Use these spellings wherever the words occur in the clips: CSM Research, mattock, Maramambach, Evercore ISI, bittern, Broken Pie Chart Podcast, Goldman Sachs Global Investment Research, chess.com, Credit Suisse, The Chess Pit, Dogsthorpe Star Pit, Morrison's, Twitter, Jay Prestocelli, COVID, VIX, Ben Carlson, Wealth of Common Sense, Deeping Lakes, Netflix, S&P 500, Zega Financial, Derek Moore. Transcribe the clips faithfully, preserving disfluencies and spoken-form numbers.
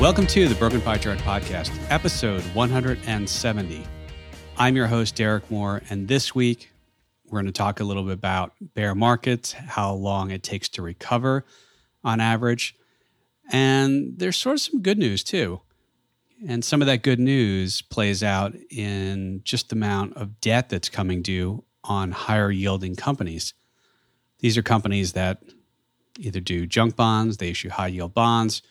Welcome to the Broken Pie Chart Podcast, episode one hundred seventy. I'm your host, Derek Moore, and this week we're going to talk a little bit about bear markets, how long it takes to recover on average, and there's sort of some good news too. And some of that good news plays out in just the amount of debt that's coming due on higher yielding companies. These are companies that either do junk bonds, they issue high yield bonds,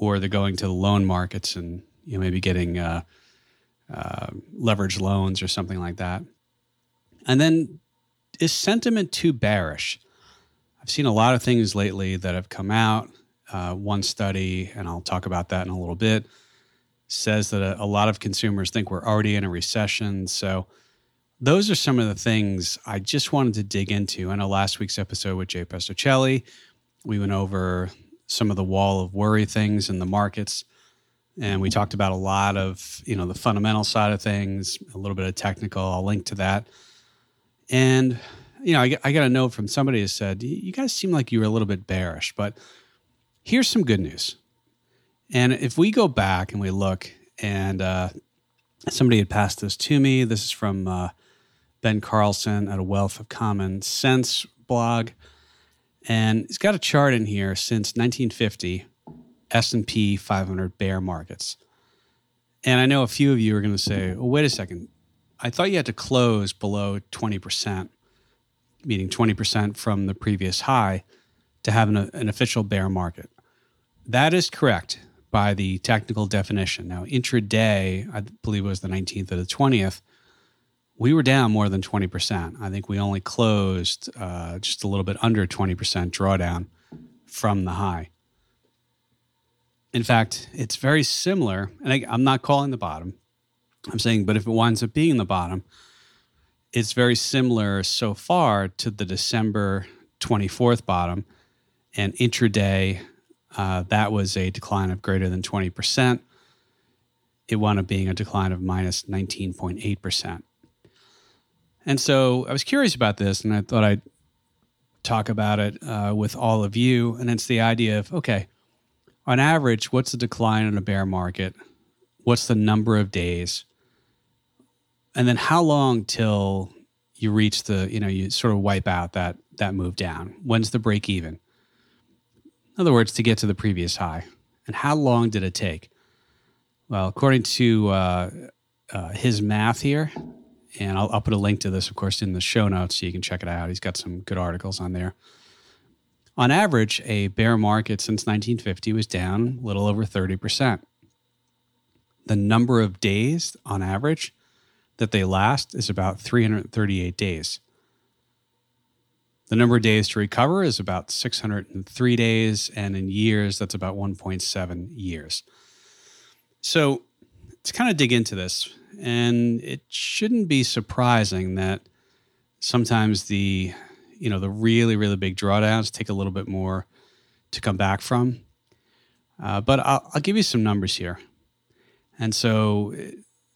or they're going to the loan markets and you know, maybe getting uh, uh, leveraged loans or something like that. And then, is sentiment too bearish? I've seen a lot of things lately that have come out. Uh, one study, and I'll talk about that in a little bit, says that a, a lot of consumers think we're already in a recession. So those are some of the things I just wanted to dig into. I know last week's episode with Jay Prestocelli, we went over some of the wall of worry things in the markets. And we talked about a lot of, you know, the fundamental side of things, a little bit of technical. I'll link to that. And, you know, I, I got a note from somebody who said, you guys seem like you were a little bit bearish, but here's some good news. And if we go back and we look, and uh, somebody had passed this to me. This is from uh, Ben Carlson at a Wealth of Common Sense blog. And he's got a chart in here since nineteen fifty, S and P five hundred bear markets. And I know a few of you are going to say, well, wait a second. I thought you had to close below twenty percent, meaning twenty percent from the previous high, to have an, an official bear market. That is correct by the technical definition. Now, intraday, I believe it was the nineteenth or the twentieth, we were down more than twenty percent. I think we only closed uh, just a little bit under twenty percent drawdown from the high. In fact, it's very similar, and I, I'm not calling the bottom. I'm saying, but if it winds up being the bottom, it's very similar so far to the December twenty-fourth bottom. And intraday, uh, that was a decline of greater than twenty percent. It wound up being a decline of minus nineteen point eight percent. And so I was curious about this, and I thought I'd talk about it uh, with all of you. And it's the idea of, okay, on average, what's the decline in a bear market? What's the number of days? And then how long till you reach the, you know, you sort of wipe out that that move down? When's the break even? In other words, to get to the previous high. And how long did it take? Well, according to uh, uh, his math here, and I'll, I'll put a link to this, of course, in the show notes so you can check it out. He's got some good articles on there. On average, a bear market since nineteen fifty was down a little over thirty percent. The number of days on average that they last is about three hundred thirty-eight days. The number of days to recover is about six hundred three days, and in years, that's about one point seven years. So let's kind of dig into this, and it shouldn't be surprising that sometimes the, you know, the really, really big drawdowns take a little bit more to come back from. Uh, but I'll, I'll give you some numbers here. And so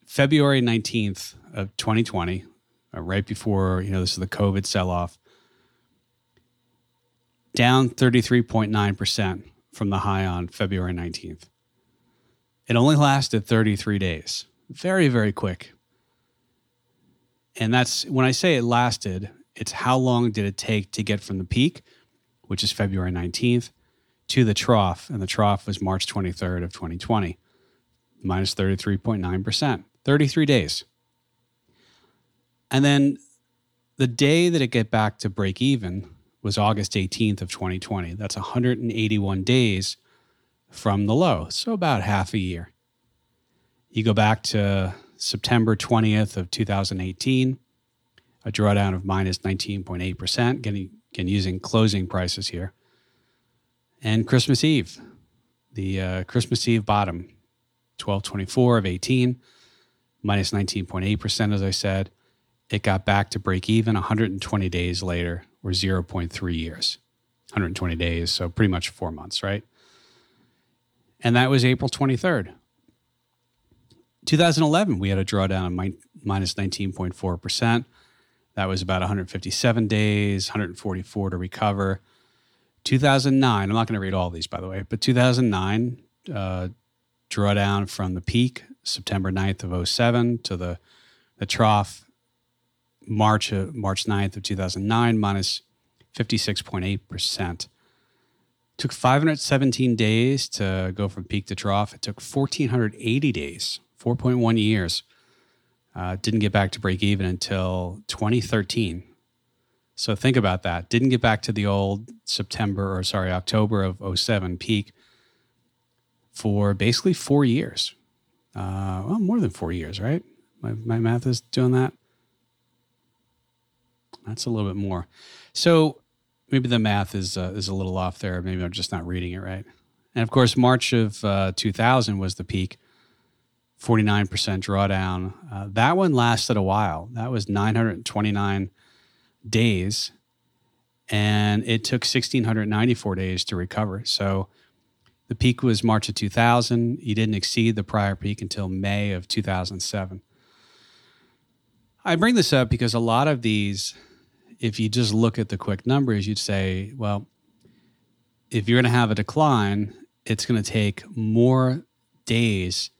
February nineteenth of twenty twenty, uh, right before, you know, this is the COVID sell-off, down thirty-three point nine percent from the high on February nineteenth. It only lasted thirty-three days. Very, very quick. And that's, when I say it lasted, it's how long did it take to get from the peak, which is February nineteenth, to the trough. And the trough was March twenty-third of twenty twenty. Minus thirty-three point nine percent, thirty-three days. And then the day that it get back to break even was August eighteenth of twenty twenty. That's one hundred eighty-one days from the low, so about half a year. You go back to September twentieth of two thousand eighteen, a drawdown of minus nineteen point eight percent, again, again using closing prices here. And Christmas Eve, the uh, Christmas Eve bottom, twelve twenty-four of eighteen, minus nineteen point eight percent, as I said. It got back to break even one hundred twenty days later, or zero point three years. one hundred twenty days, so pretty much four months, right? And that was April twenty-third. two thousand eleven, we had a drawdown of mi- minus nineteen point four percent. That was about one hundred fifty-seven days, one hundred forty-four to recover. two thousand nine, I'm not going to read all these, by the way, but two thousand nine, uh, drawdown from the peak, September ninth of oh seven, to the, the trough, March of, March ninth of two thousand nine, minus fifty-six point eight percent. Took five hundred seventeen days to go from peak to trough. It took one thousand four hundred eighty days, four point one years. Uh, didn't get back to break even until twenty thirteen. So think about that. Didn't get back to the old September or sorry, October of oh seven peak for basically four years. Uh, well, more than four years, right? My, my math is doing that. That's a little bit more. So maybe the math is uh, is a little off there. Maybe I'm just not reading it right. And of course, March of uh, two thousand was the peak. forty-nine percent drawdown. Uh, that one lasted a while. That was nine hundred twenty-nine days, and it took one thousand six hundred ninety-four days to recover. So the peak was March of two thousand. You didn't exceed the prior peak until May of two thousand seven. I bring this up because a lot of these, if you just look at the quick numbers, you'd say, well, if you're going to have a decline, it's going to take more days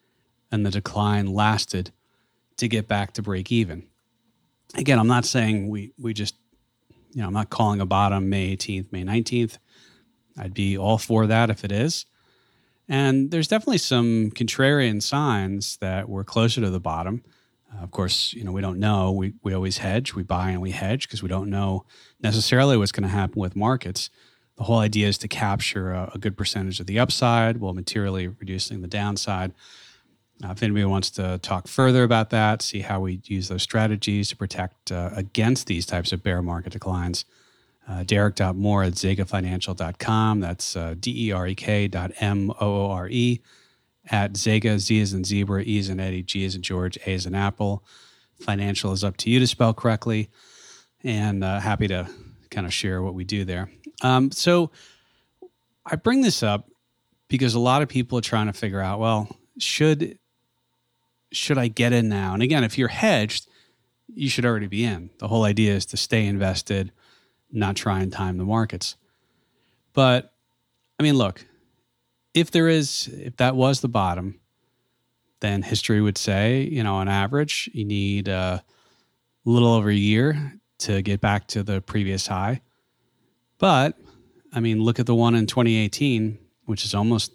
and the decline lasted to get back to break even. Again, I'm not saying we we just, you know, I'm not calling a bottom May eighteenth, May nineteenth. I'd be all for that if it is. And there's definitely some contrarian signs that we're closer to the bottom. Uh, of course, you know, we don't know. We we always hedge. We buy and we hedge because we don't know necessarily what's going to happen with markets. The whole idea is to capture a, a good percentage of the upside while materially reducing the downside. Uh, if anybody wants to talk further about that, see how we use those strategies to protect uh, against these types of bear market declines, uh, derek.moore at zega financial dot com. That's uh, D-E-R-E-K dot M-O-O-R-E at Zega, Z as in zebra, E as in Eddie, G as in George, A as in apple. Financial is up to you to spell correctly, and uh, happy to kind of share what we do there. Um, so I bring this up because a lot of people are trying to figure out, well, should... should I get in now? And again, if you're hedged, you should already be in. The whole idea is to stay invested, not try and time the markets. But I mean, look, if there is, if that was the bottom, then history would say, you know, on average, you need a little over a year to get back to the previous high. But I mean, look at the one in twenty eighteen, which is almost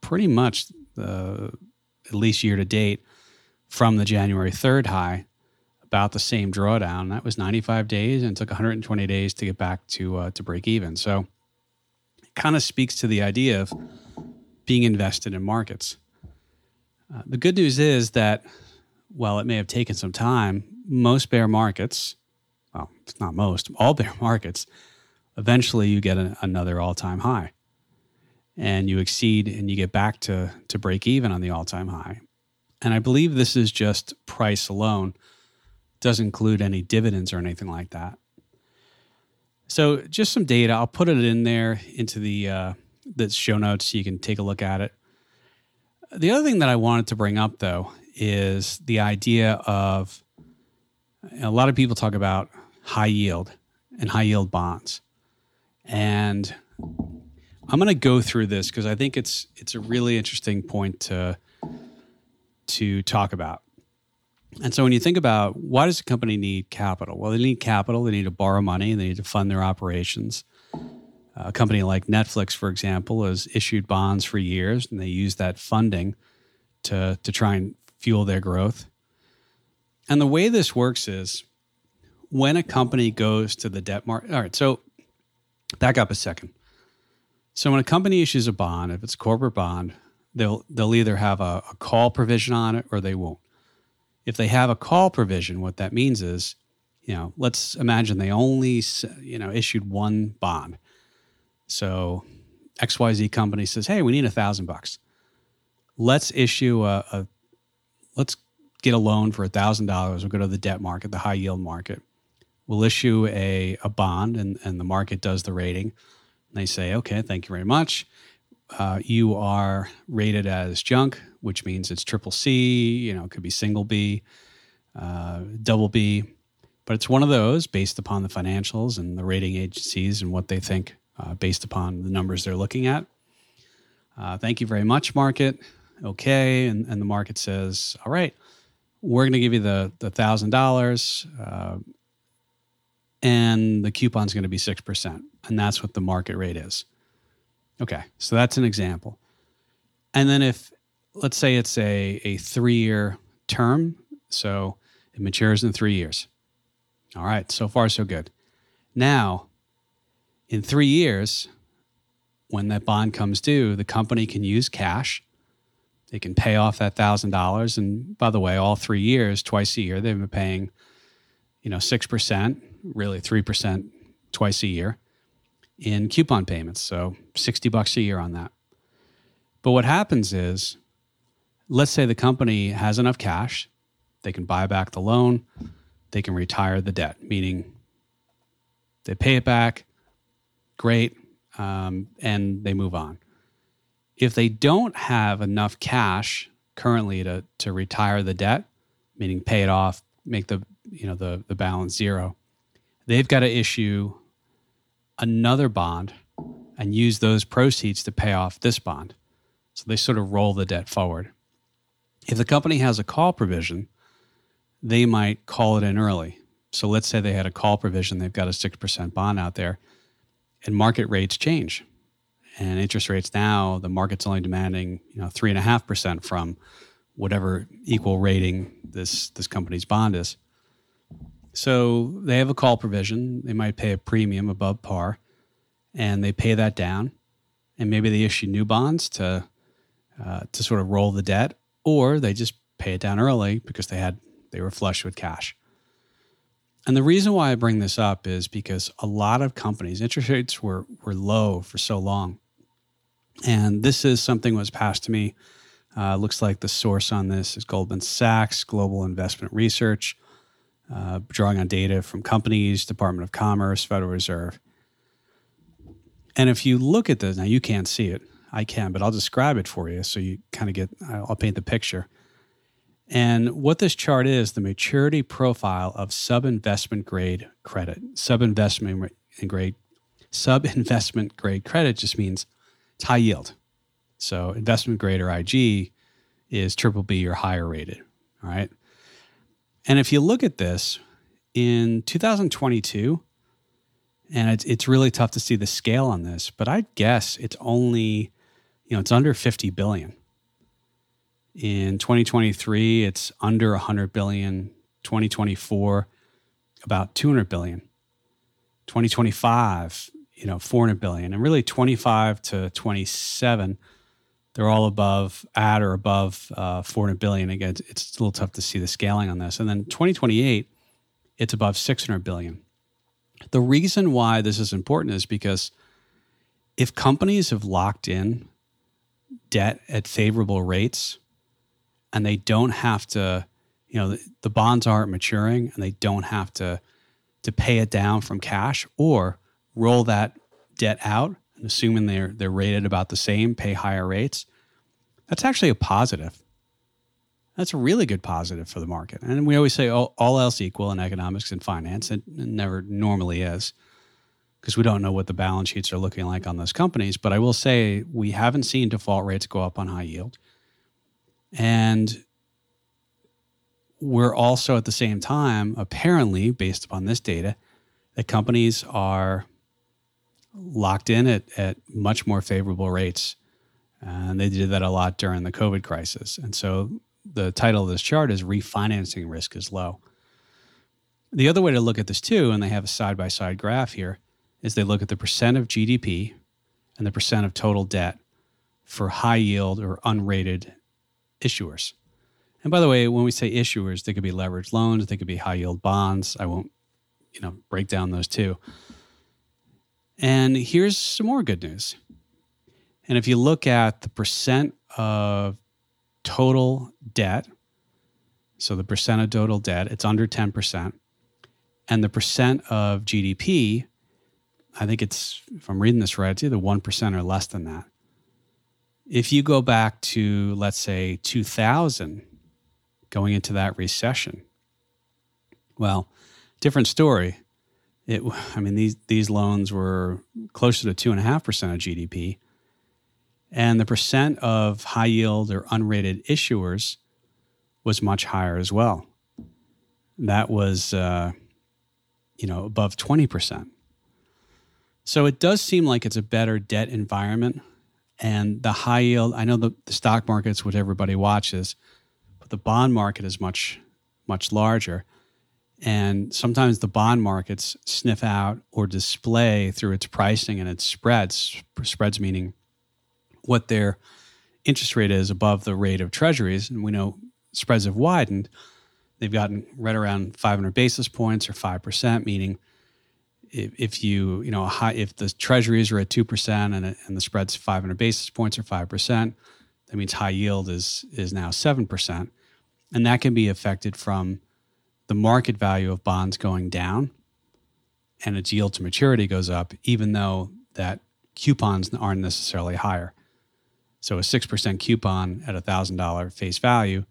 pretty much the at least year to date, from the January third high, about the same drawdown. That was ninety-five days and took one hundred twenty days to get back to uh, to break even. So it kind of speaks to the idea of being invested in markets. Uh, the good news is that, while it may have taken some time, most bear markets, well, it's not most, all bear markets, eventually you get a, another all-time high. And you exceed and you get back to, to break even on the all-time high. And I believe this is just price alone. It doesn't include any dividends or anything like that. So just some data. I'll put it in there into the, uh, the show notes so you can take a look at it. The other thing that I wanted to bring up, though, is the idea of a lot of people talk about high yield and high yield bonds. And I'm going to go through this because I think it's it's a really interesting point to, to talk about. And so when you think about why does a company need capital? Well, they need capital. They need to borrow money. They need to fund their operations. A company like Netflix, for example, has issued bonds for years, and they use that funding to, to try and fuel their growth. And the way this works is when a company goes to the debt market. All right, so back up a second. So when a company issues a bond, if it's a corporate bond, they'll they'll either have a, a call provision on it or they won't. If they have a call provision, what that means is, you know, let's imagine they only, you know, issued one bond. So X Y Z company says, hey, we need a thousand bucks. Let's issue a, a let's get a loan for a thousand dollars. We'll go to the debt market, the high yield market. We'll issue a, a bond and, and the market does the rating. They say, okay, thank you very much. Uh, you are rated as junk, which means it's triple C, you know, it could be single B, uh, double B. But it's one of those based upon the financials and the rating agencies and what they think uh, based upon the numbers they're looking at. Uh, thank you very much, market. okay. And, and the market says, all right, we're going to give you the the one thousand dollars uh, and the coupon's going to be six percent. And that's what the market rate is. Okay, so that's an example. And then if, let's say it's a, a three-year term, so it matures in three years. All right, so far so good. Now, in three years, when that bond comes due, the company can use cash. They can pay off that one thousand dollars. And by the way, all three years, twice a year, they've been paying, you know, six percent, really three percent twice a year in coupon payments. So sixty bucks a year on that. But what happens is, let's say the company has enough cash, they can buy back the loan, they can retire the debt, meaning they pay it back, great, um, and they move on. If they don't have enough cash currently to to retire the debt, meaning pay it off, make the you know the, the balance zero, they've got to issue another bond and use those proceeds to pay off this bond. So they sort of roll the debt forward. If the company has a call provision, they might call it in early. So let's say they had a call provision, they've got a six percent bond out there, and market rates change. And interest rates now, the market's only demanding, you know, three and a half percent from whatever equal rating this this company's bond is. So they have a call provision. They might pay a premium above par, and they pay that down. And maybe they issue new bonds to uh, to sort of roll the debt, or they just pay it down early because they had they were flush with cash. And the reason why I bring this up is because a lot of companies, interest rates were were low for so long. And this is something that was passed to me. Uh, looks like the source on this is Goldman Sachs Global Investment Research, uh, drawing on data from companies, Department of Commerce, Federal Reserve. And if you look at this, now you can't see it. I can, but I'll describe it for you so you kind of get, I'll paint the picture. And what this chart is, the maturity profile of sub-investment grade credit. Sub-investment grade, sub-investment grade credit just means it's high yield. So investment grade or I G is triple B or higher rated, all right? And if you look at this, in two thousand twenty-two, and it's, it's really tough to see the scale on this, but I'd guess it's only, you know, it's under fifty billion. In twenty twenty-three, it's under one hundred billion. twenty twenty-four, about two hundred billion. twenty twenty-five, you know, four hundred billion. And really twenty-five to twenty-seven, they're all above, at or above uh, four hundred billion. Again, it's, it's a little tough to see the scaling on this. And then twenty twenty-eight, it's above six hundred billion. The reason why this is important is because if companies have locked in debt at favorable rates, and they don't have to, you know, the, the bonds aren't maturing and they don't have to to pay it down from cash or roll that debt out, and assuming they're they're rated about the same, pay higher rates, that's actually a positive. That's a really good positive for the market. And we always say all, all else equal in economics and finance. It never normally is because we don't know what the balance sheets are looking like on those companies. But I will say we haven't seen default rates go up on high yield. And we're also at the same time, apparently, based upon this data, that companies are locked in at, at much more favorable rates. And they did that a lot during the COVID crisis. And so the title of this chart is Refinancing Risk is Low. The other way to look at this too, and they have a side-by-side graph here, is they look at the percent of G D P and the percent of total debt for high yield or unrated issuers. And by the way, when we say issuers, they could be leveraged loans, they could be high yield bonds. I won't, you know, break down those two. And here's some more good news. And if you look at the percent of total debt, so the percent of total debt, it's under ten percent. And the percent of G D P, I think it's, if I'm reading this right, it's either one percent or less than that. If you go back to, let's say, two thousand, going into that recession, well, different story. It, I mean, these, these loans were closer to two point five percent of G D P. And the percent of high yield or unrated issuers was much higher as well. That was, uh, you know, above twenty percent. So it does seem like it's a better debt environment. And the high yield, I know the, the stock market's what everybody watches, but the bond market is much, much larger. And sometimes the bond markets sniff out or display through its pricing and its spreads, spreads meaning what their interest rate is above the rate of treasuries. And we know spreads have widened. They've gotten right around five hundred basis points or five percent, meaning if, if you, you know, high, if the treasuries are at two percent and, and the spread's five hundred basis points or five percent, that means high yield is is now seven percent. And that can be affected from the market value of bonds going down and its yield to maturity goes up, even though that coupons aren't necessarily higher. So a six percent coupon at one thousand dollars face value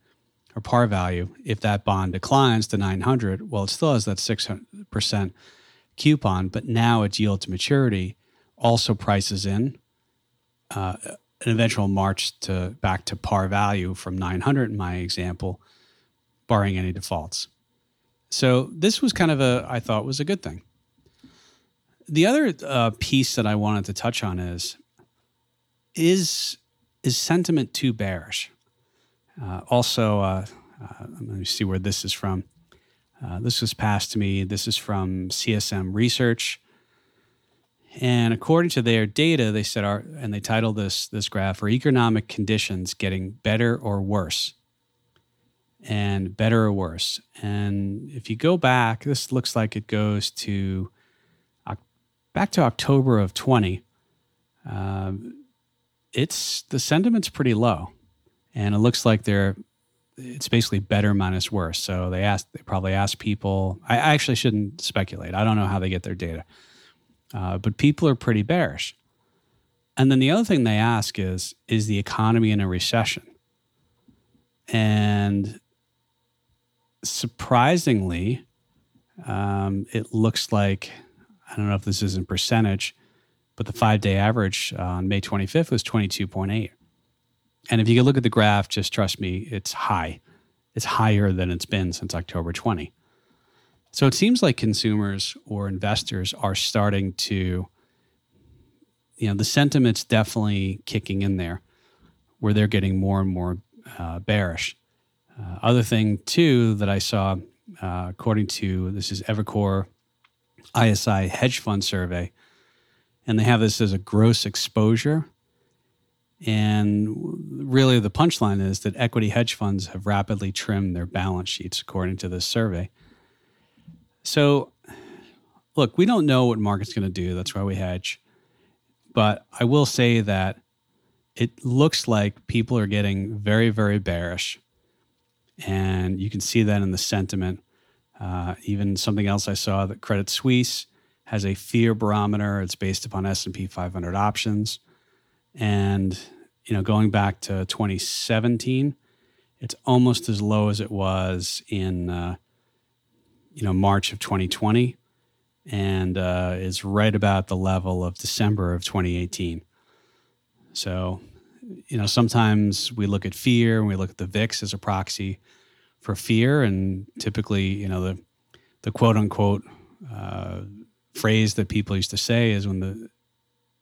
or par value, if that bond declines to nine hundred, well, it still has that six percent coupon, but now its yield to maturity also prices in uh, an eventual march to back to par value from nine hundred in my example, barring any defaults. So this was kind of a, I thought was a good thing. The other uh, piece that I wanted to touch on is, is, is sentiment too bearish? Uh, also, uh, uh, let me see where this is from. Uh, this was passed to me. This is from C S M Research. And according to their data, they said, our, and they titled this this graph, are economic conditions getting better or worse? And better or worse? And if you go back, this looks like it goes to uh, back to October of twenty. Uh, it's the sentiment's pretty low. And it looks like they're, it's basically better minus worse. So they asked, they probably asked people, I actually shouldn't speculate. I don't know how they get their data. Uh, but people are pretty bearish. And then the other thing they ask is, is the economy in a recession? And surprisingly, um, it looks like, I don't know if this is in percentage, but the five-day average on May twenty-fifth was twenty-two point eight. And if you could look at the graph, just trust me, it's high. It's higher than it's been since October twenty. So it seems like consumers or investors are starting to, you know, the sentiment's definitely kicking in there where they're getting more and more uh, bearish. Uh, other thing, too, that I saw, uh, according to, this is Evercore I S I hedge fund survey, and they have this as a gross exposure. And really the punchline is that equity hedge funds have rapidly trimmed their balance sheets, according to this survey. So, look, we don't know what market's going to do. That's why we hedge. But I will say that it looks like people are getting very, very bearish. And you can see that in the sentiment. Uh, even something else I saw, that Credit Suisse has a fear barometer. It's based upon S and P five hundred options. And, you know, going back to twenty seventeen, it's almost as low as it was in, uh, you know, March of twenty twenty, and uh, is right about the level of December of twenty eighteen. So, you know, sometimes we look at fear and we look at the V I X as a proxy for fear. And typically, you know, the, the quote unquote uh, phrase that people used to say is when the,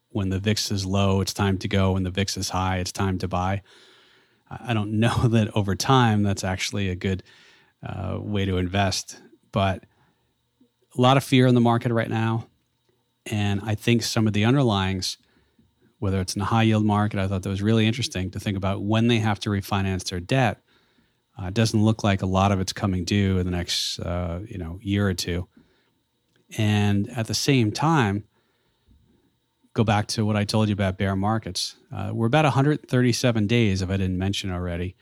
When the V I X is low, it's time to go. When the V I X is high, it's time to buy. I don't know that over time that's actually a good uh, way to invest, but a lot of fear in the market right now. And I think some of the underlyings, whether it's in the high yield market, I thought that was really interesting to think about when they have to refinance their debt. Uh, it doesn't look like a lot of it's coming due in the next uh, you know, year or two. And at the same time, go back to what I told you about bear markets. Uh, we're about one hundred thirty-seven days, if I didn't mention already,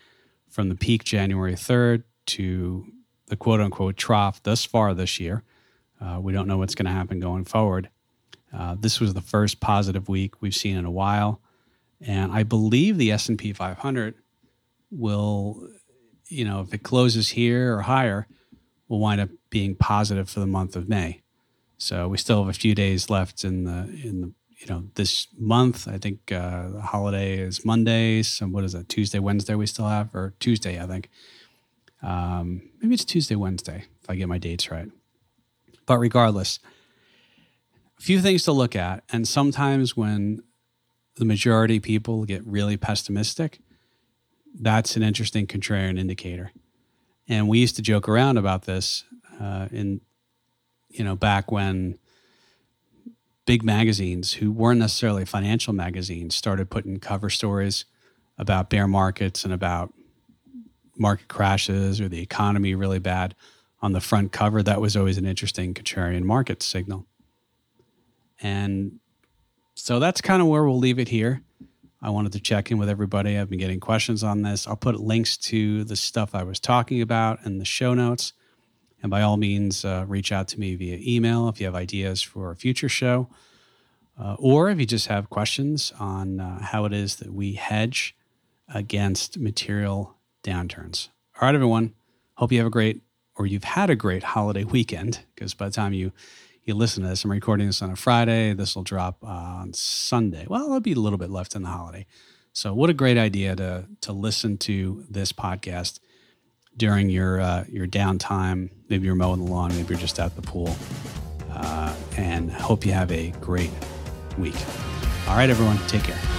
from the peak January third to the quote-unquote trough thus far this year. Uh, we don't know what's going to happen going forward. Uh, this was the first positive week we've seen in a while. And I believe the S and P five hundred will, you know, if it closes here or higher, will wind up being positive for the month of May. So we still have a few days left in the in the you know, this month, I think uh, the holiday is Monday. So what is that? Tuesday, Wednesday we still have, or Tuesday, I think. Um, maybe it's Tuesday, Wednesday, if I get my dates right. But regardless, a few things to look at. And sometimes when the majority of people get really pessimistic, that's an interesting contrarian indicator. And we used to joke around about this uh, in, you know, back when big magazines who weren't necessarily financial magazines started putting cover stories about bear markets and about market crashes or the economy really bad on the front cover. That was always an interesting contrarian market signal. And so that's kind of where we'll leave it here. I wanted to check in with everybody. I've been getting questions on this. I'll put links to the stuff I was talking about in the show notes. And by all means, uh, reach out to me via email if you have ideas for a future show, uh, or if you just have questions on uh, how it is that we hedge against material downturns. All right, everyone. Hope you have a great, or you've had a great holiday weekend, because by the time you You listen to this, I'm recording this on a Friday. This will drop uh, on Sunday. Well, there'll be a little bit left in the holiday. So what a great idea to to listen to this podcast during your uh, your downtime. Maybe you're mowing the lawn. Maybe you're just at the pool. Uh, and hope you have a great week. All right, everyone. Take care.